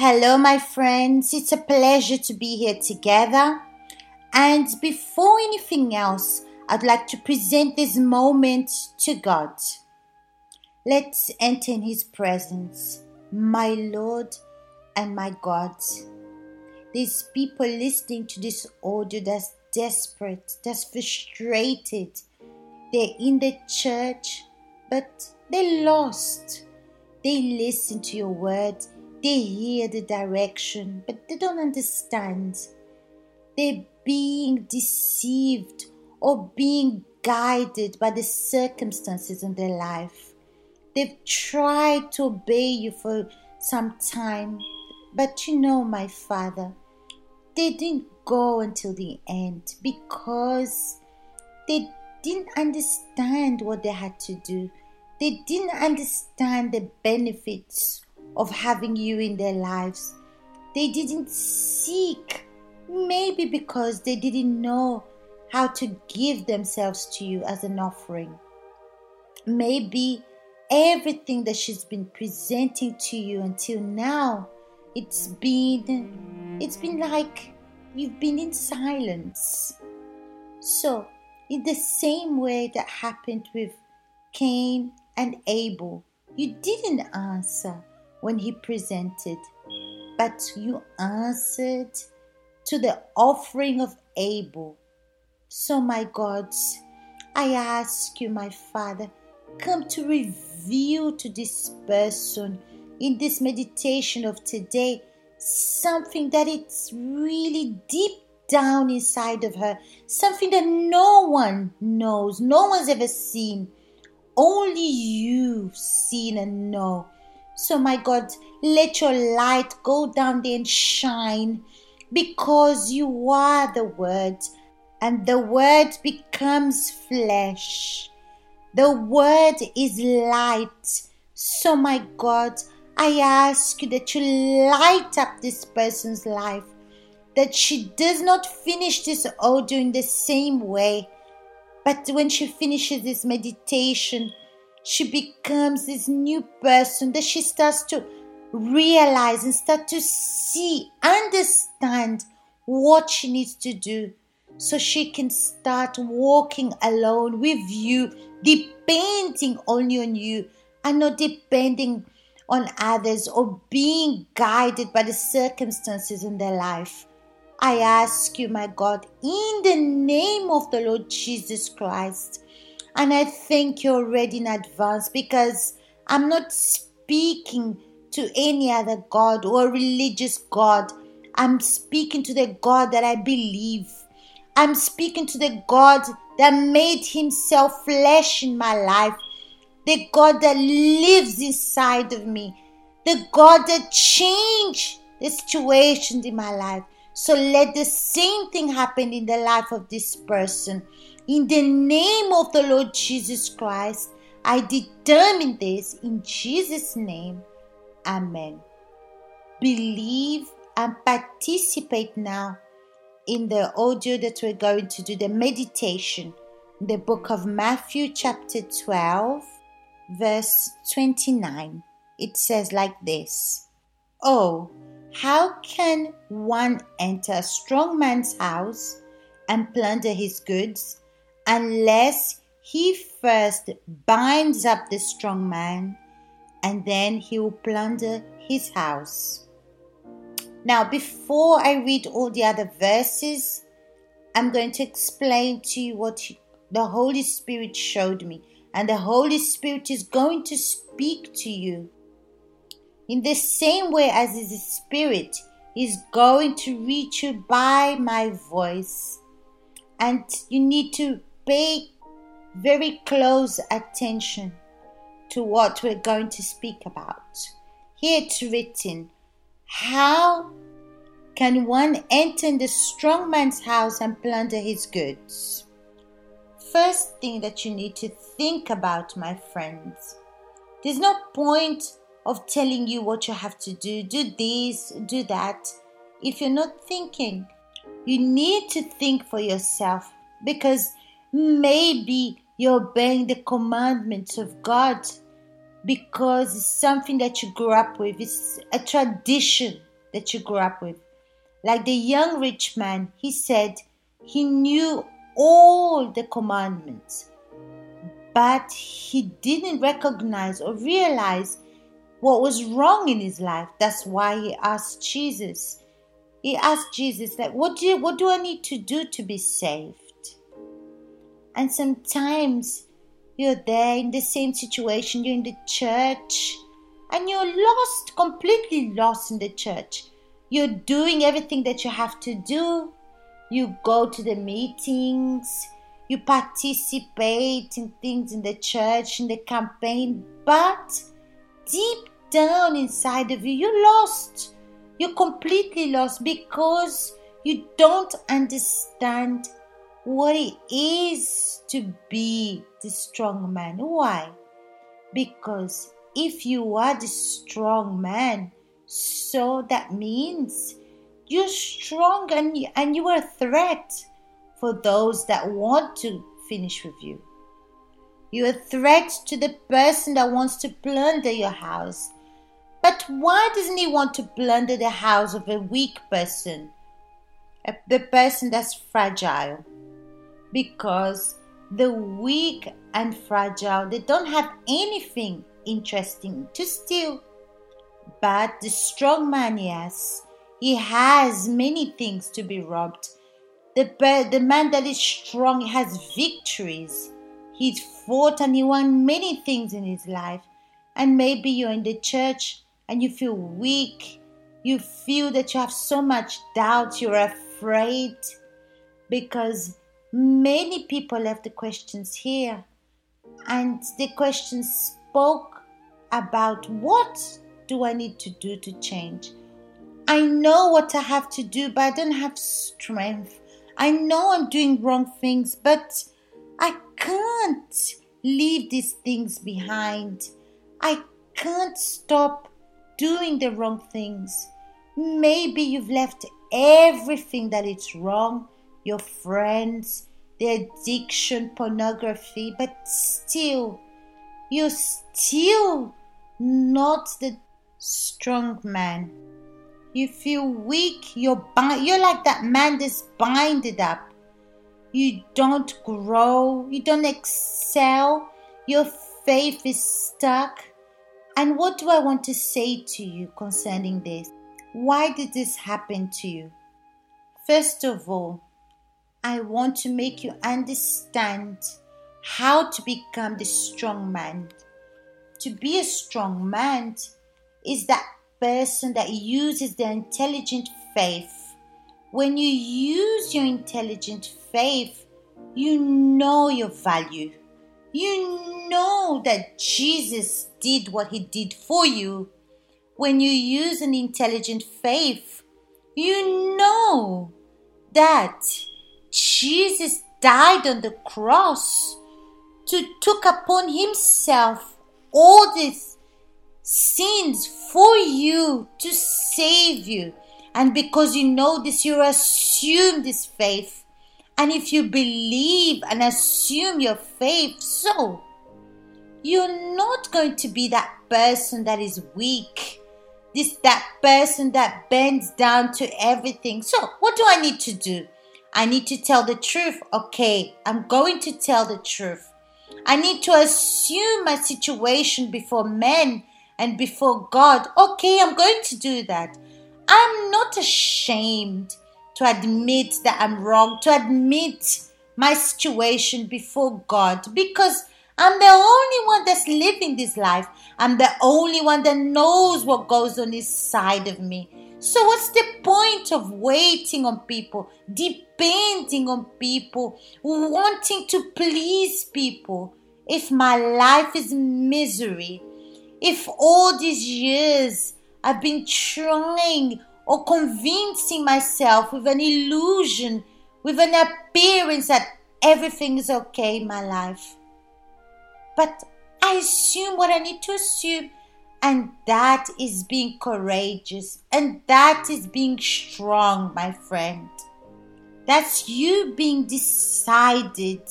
Hello, my friends. It's a pleasure to be here together. And before anything else, I'd like to present this moment to God. Let's enter in His presence, my Lord and my God. These people listening to this audio, that's desperate, that's frustrated. They're in the church, but they're lost. They listen to your word. They hear the direction, but they don't understand. They're being deceived or being guided by the circumstances in their life. They've tried to obey you for some time, but you know, my Father, they didn't go until the end because they didn't understand what they had to do. They didn't understand the benefits of having you in their lives. They didn't seek, maybe because they didn't know how to give themselves to you as an offering. Maybe everything that she's been presenting to you until now, it's been like you've been in silence. So, in the same way that happened with Cain and Abel, you didn't answer when he presented, but you answered to the offering of Abel. So my God, I ask you, my Father, come to reveal to this person in this meditation of today something that it's really deep down inside of her, something that no one knows, no one's ever seen, only you've seen and know. So my God, let your light go down there and shine, because you are the Word, and the Word becomes flesh. The Word is light. So my God, I ask you that you light up this person's life, that she does not finish this audio in the same way, but when she finishes this meditation, she becomes this new person, that she starts to realize and start to see, understand what she needs to do, so she can start walking alone with you, depending only on you and not depending on others or being guided by the circumstances in their life. I ask you, my God, in the name of the Lord Jesus Christ. And I thank you already in advance, because I'm not speaking to any other God or religious God. I'm speaking to the God that I believe. I'm speaking to the God that made Himself flesh in my life. The God that lives inside of me. The God that changed the situations in my life. So let the same thing happen in the life of this person. In the name of the Lord Jesus Christ, I determine this in Jesus' name. Amen. Believe and participate now in the audio that we're going to do, the meditation, the book of Matthew chapter 12, verse 29. It says like this: Oh, how can one enter a strong man's house and plunder his goods, unless he first binds up the strong man, and then he will plunder his house? Now, before I read all the other verses, I'm going to explain to you what the Holy Spirit showed me. And the Holy Spirit is going to speak to you. In the same way as His Spirit is going to reach you by my voice. And you need to pay very close attention to what we're going to speak about. Here it's written, how can one enter the strong man's house and plunder his goods? First thing that you need to think about, my friends, there's no point of telling you what you have to do. Do this, do that, if you're not thinking. You need to think for yourself, because maybe you're obeying the commandments of God because it's something that you grew up with. It's a tradition that you grew up with. Like the young rich man, he said he knew all the commandments, but he didn't recognize or realize what was wrong in his life. That's why he asked Jesus. He asked Jesus that, what do I need to do to be saved? And sometimes you're there in the same situation, you're in the church, and you're lost, completely lost in the church. You're doing everything that you have to do. You go to the meetings, you participate in things in the church, in the campaign, but deep down inside of you, you're lost. You're completely lost because you don't understand what it is to be the strong man. Why? Because if you are the strong man, so that means you're strong and you are a threat for those that want to finish with you. You're a threat to the person that wants to plunder your house. But why doesn't he want to plunder the house of a weak person, the person that's fragile? Because the weak and fragile, they don't have anything interesting to steal. But the strong man, yes, he has many things to be robbed. The man that is strong has victories. He's fought and he won many things in his life. And maybe you're in the church and you feel weak. You feel that you have so much doubt. You're afraid because many people left the questions here. And the questions spoke about, what do I need to do to change? I know what I have to do, but I don't have strength. I know I'm doing wrong things, but I can't leave these things behind. I can't stop doing the wrong things. Maybe you've left everything that is wrong, your friends, the addiction, pornography, but still, you're still not the strong man. You feel weak, you're like that man that's binded up. You don't grow, you don't excel, your faith is stuck. And what do I want to say to you concerning this? Why did this happen to you? First of all, I want to make you understand how to become the strong man. To be a strong man is that person that uses their intelligent faith. When you use your intelligent faith, you know your value. You know that Jesus did what he did for you. When you use an intelligent faith, you know that Jesus died on the cross to took upon himself all these sins for you, to save you. And because you know this, you assume this faith. And if you believe and assume your faith, so you're not going to be that person that is weak, that person that bends down to everything. So what do I need to do? I need to tell the truth. Okay, I'm going to tell the truth. I need to assume my situation before men and before God. Okay, I'm going to do that. I'm not ashamed to admit that I'm wrong, to admit my situation before God, because I'm the only one that's living this life. I'm the only one that knows what goes on inside of me. So what's the point of waiting on people, depending on people, wanting to please people? If my life is misery, if all these years I've been trying or convincing myself with an illusion, with an appearance that everything is okay in my life. But I assume what I need to assume, and that is being courageous, and that is being strong, my friend. That's you being decided.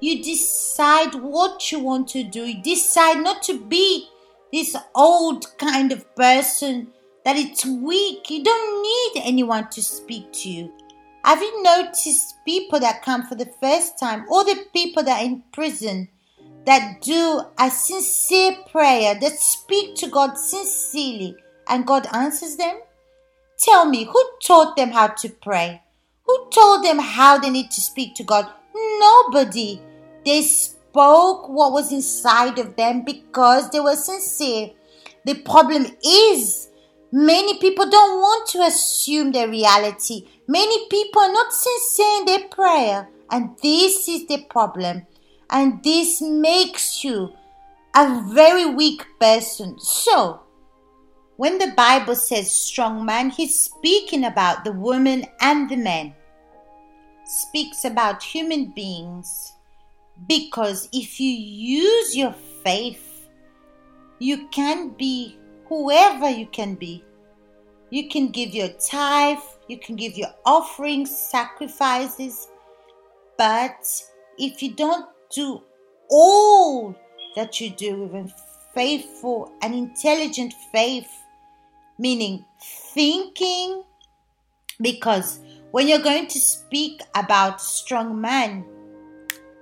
You decide what you want to do. You decide not to be this old kind of person that it's weak. You don't need anyone to speak to you. Have you noticed people that come for the first time, all the people that are in prison, that do a sincere prayer, that speak to God sincerely, and God answers them? Tell me, who taught them how to pray? Who told them how they need to speak to God? Nobody. They spoke what was inside of them because they were sincere. The problem is, many people don't want to assume their reality. Many people are not sincere in their prayer. And this is the problem. And this makes you a very weak person. So, when the Bible says strong man, he's speaking about the woman and the man. Speaks about human beings. Because if you use your faith, you can be whoever you can be. You can give your tithe, you can give your offerings, sacrifices. But if you don't do all that you do with a faithful and intelligent faith, meaning thinking, because when you're going to speak about strong man,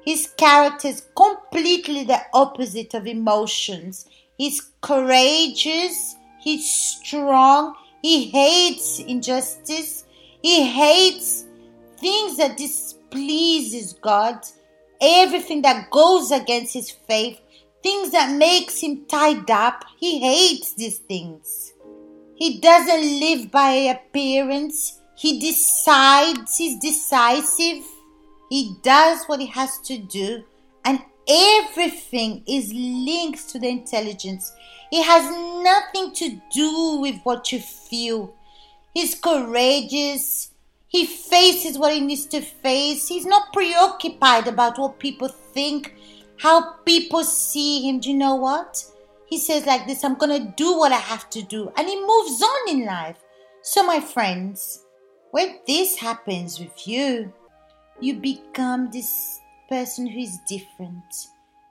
his character is completely the opposite of emotions. He's courageous, he's strong, he hates injustice, he hates things that displeases God, everything that goes against his faith, things that makes him tied up. He hates these things. He doesn't live by appearance. He decides, he's decisive. He does what he has to do. And everything is linked to the intelligence. It has nothing to do with what you feel. He's courageous. He faces what he needs to face. He's not preoccupied about what people think, how people see him. Do you know what? He says like this, I'm going to do what I have to do. And he moves on in life. So my friends, when this happens with you, you become this person who is different.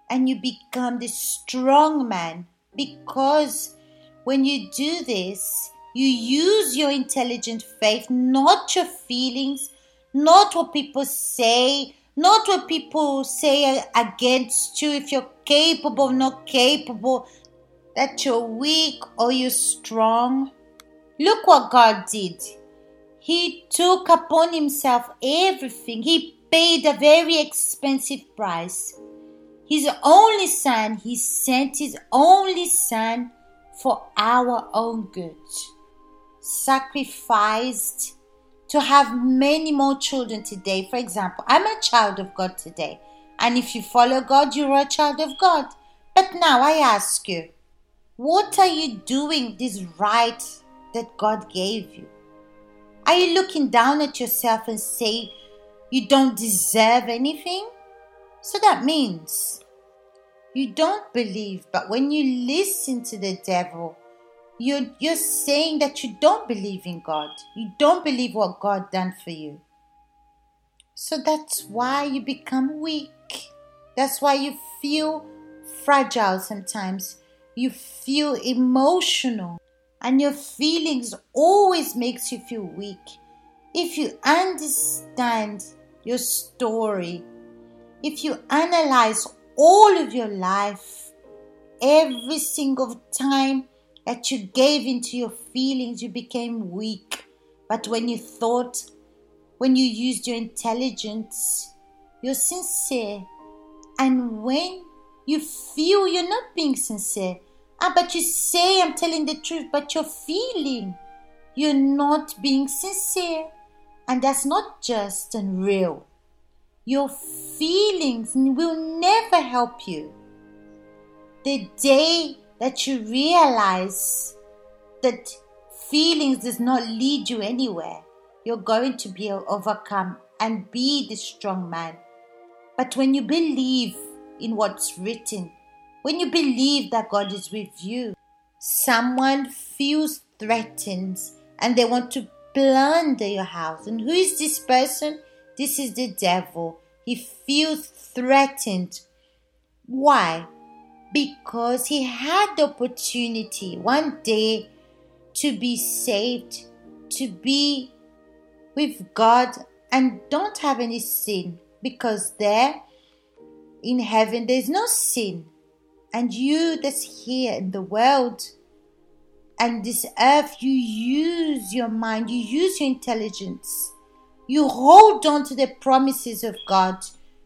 And you become this strong man. Because when you do this, you use your intelligent faith, not your feelings, not what people say, not what people say against you, if you're capable or not capable, that you're weak or you're strong. Look what God did. He took upon himself everything. He paid a very expensive price. His only son, he sent his only son for our own good. Sacrificed to have many more children today. For example, I'm a child of God today. And if you follow God, you're a child of God. But now I ask you, what are you doing this right that God gave you? Are you looking down at yourself and say you don't deserve anything? So that means you don't believe, but when you listen to the devil, you're saying that you don't believe in God. You don't believe what God done for you. So that's why you become weak. That's why you feel fragile sometimes. You feel emotional. And your feelings always makes you feel weak. If you understand your story, if you analyze all of your life, every single time that you gave into your feelings, you became weak. But when you thought, when you used your intelligence, you're sincere. And when you feel you're not being sincere, but you say I'm telling the truth, but you're feeling you're not being sincere. And that's not just and real. Your feelings will never help you. The day that you realize that feelings does not lead you anywhere, you're going to be overcome and be the strong man. But when you believe in what's written, when you believe that God is with you, someone feels threatened and they want to plunder your house. And who is this person? This is the devil. He feels threatened. Why? Because he had the opportunity one day to be saved, to be with God and don't have any sin, because there in heaven there's no sin. And you that's here in the world and this earth, you use your mind, you use your intelligence, you hold on to the promises of God,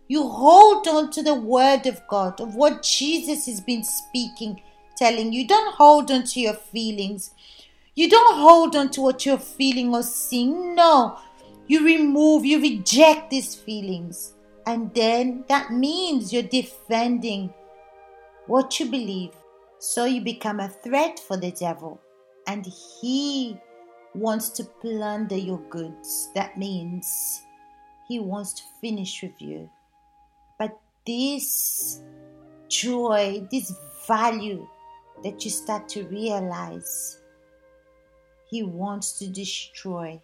you hold on to the word of God, of what Jesus has been speaking, telling you. Don't hold on to your feelings. You don't hold on to what you're feeling or seeing. No, you reject these feelings. And then that means you're defending what you believe. So you become a threat for the devil. And he wants to plunder your goods. That means he wants to finish with you. But this joy, this value that you start to realize, he wants to destroy,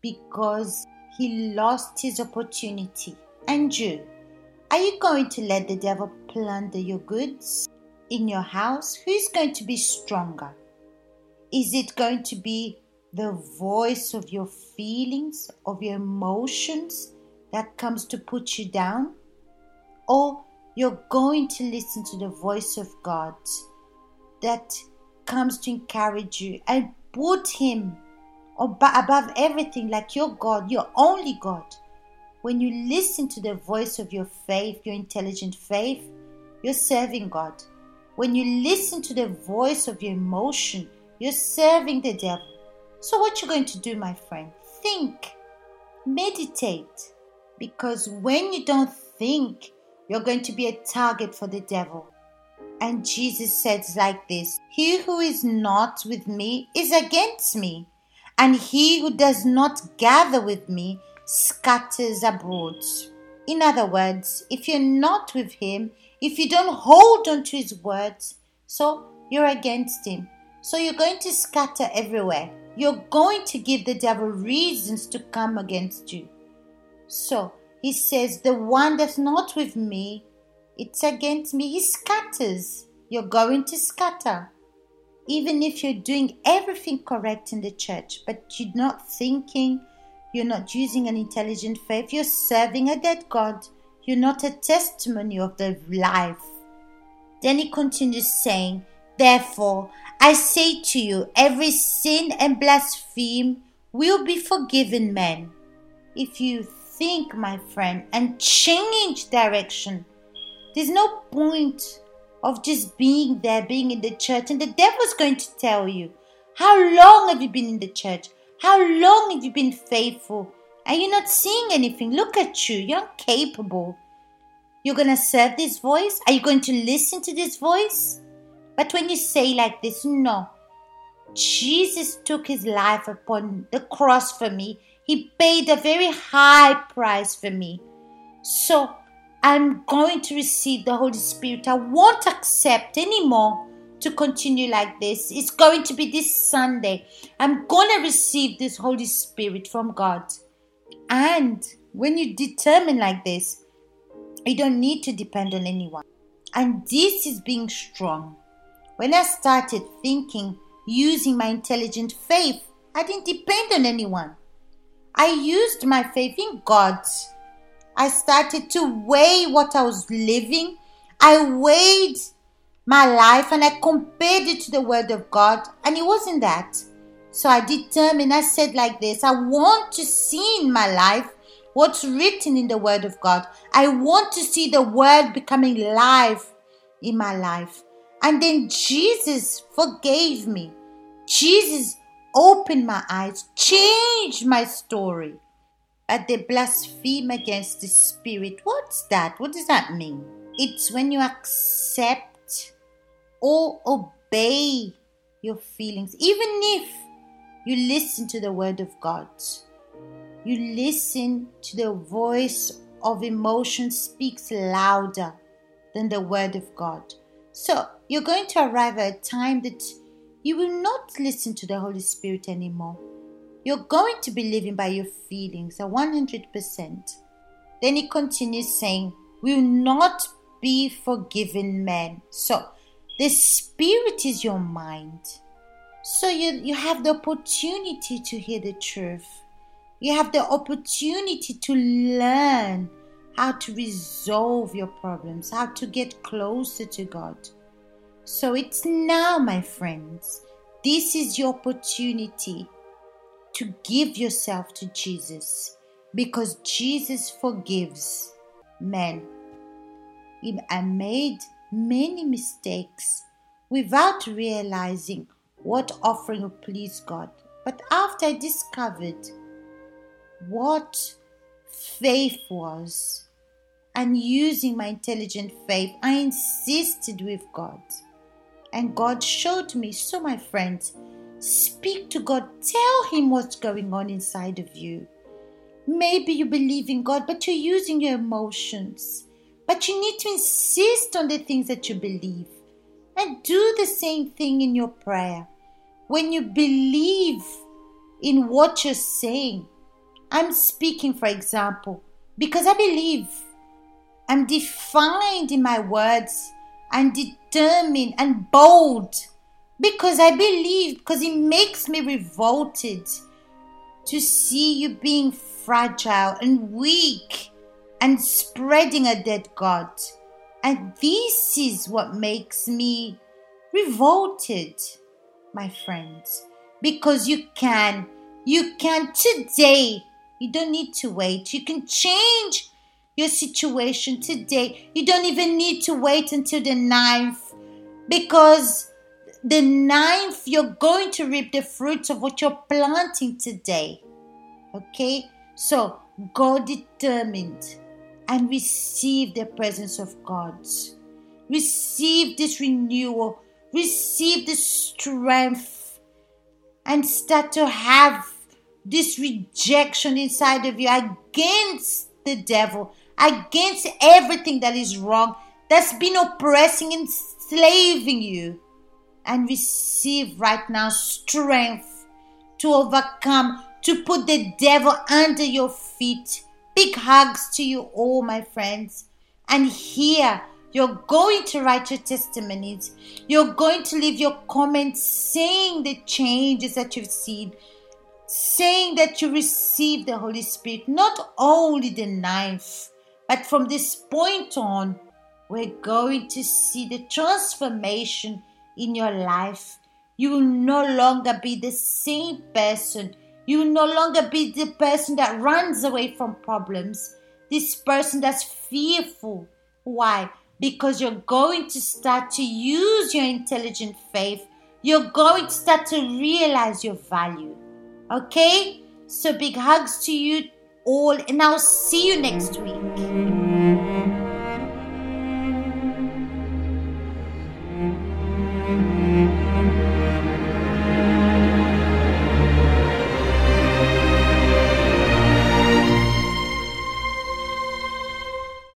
because he lost his opportunity. And you, are you going to let the devil plunder your goods in your house? Who's going to be stronger? Is it going to be the voice of your feelings, of your emotions that comes to put you down? Or you're going to listen to the voice of God that comes to encourage you and put him above everything, like your God, your only God. When you listen to the voice of your faith, your intelligent faith, you're serving God. When you listen to the voice of your emotion, you're serving the devil. So what you're going to do, my friend? Think, meditate, because when you don't think, you're going to be a target for the devil. And Jesus says like this, "He who is not with me is against me, and he who does not gather with me scatters abroad." In other words, if you're not with him, if you don't hold on to his words, so you're against him. So you're going to scatter everywhere. You're going to give the devil reasons to come against you. So he says, the one that's not with me, it's against me. He scatters. You're going to scatter. Even if you're doing everything correct in the church, but you're not thinking, you're not using an intelligent faith, you're serving a dead God. You're not a testimony of the life. Then he continues saying, "Therefore, I say to you, every sin and blasphemy will be forgiven men." If you think, my friend, and change direction, there's no point of just being there, being in the church, and the devil's going to tell you, how long have you been in the church? How long have you been faithful? And you're not seeing anything. Look at you. You're not capable. You're going to serve this voice? Are you going to listen to this voice? But when you say like this, no. Jesus took his life upon the cross for me. He paid a very high price for me. So I'm going to receive the Holy Spirit. I won't accept anymore to continue like this. It's going to be this Sunday. I'm going to receive this Holy Spirit from God. And when you determine like this, you don't need to depend on anyone. And this is being strong. When I started thinking, using my intelligent faith, I didn't depend on anyone. I used my faith in God. I started to weigh what I was living. I weighed my life and I compared it to the word of God, and it wasn't that. So I determined, I said like this, I want to see in my life what's written in the word of God. I want to see the word becoming life in my life. And then Jesus forgave me. Jesus opened my eyes, changed my story. But they blaspheme against the Spirit. What's that? What does that mean? It's when you accept or obey your feelings. Even if you listen to the word of God, you listen to the voice of emotion speaks louder than the word of God. So you're going to arrive at a time that you will not listen to the Holy Spirit anymore. You're going to be living by your feelings at 100%. Then he continues saying, "Will not be forgiven men." So the Spirit is your mind. So you have the opportunity to hear the truth. You have the opportunity to learn how to resolve your problems, how to get closer to God. So it's now, my friends. This is your opportunity to give yourself to Jesus, because Jesus forgives men. I made many mistakes without realizing what offering would please God. But after I discovered what faith was and using my intelligent faith, I insisted with God. And God showed me. So my friends, speak to God. Tell him what's going on inside of you. Maybe you believe in God, but you're using your emotions. But you need to insist on the things that you believe. And do the same thing in your prayer. When you believe in what you're saying. I'm speaking, for example, because I believe. I'm defined in my words. I'm determined and bold because I believe, because it makes me revolted to see you being fragile and weak and spreading a dead God. And this is what makes me revolted, my friends, because you can today. You don't need to wait. You can change your situation today. You don't even need to wait until the 9th, because the 9th you're going to reap the fruits of what you're planting today. Okay? So go determined and receive the presence of God. Receive this renewal. Receive the strength and start to have this rejection inside of you against the devil, against everything that is wrong, that's been oppressing, enslaving you, and receive right now strength to overcome, to put the devil under your feet. Big hugs to you all, my friends. And here, you're going to write your testimonies. You're going to leave your comments saying the changes that you've seen, saying that you receive the Holy Spirit, not only the 9th, but from this point on, we're going to see the transformation in your life. You will no longer be the same person. You will no longer be the person that runs away from problems, this person that's fearful. Why? Because you're going to start to use your intelligent faith. You're going to start to realize your value. Okay? So big hugs to you all, and I'll see you next week.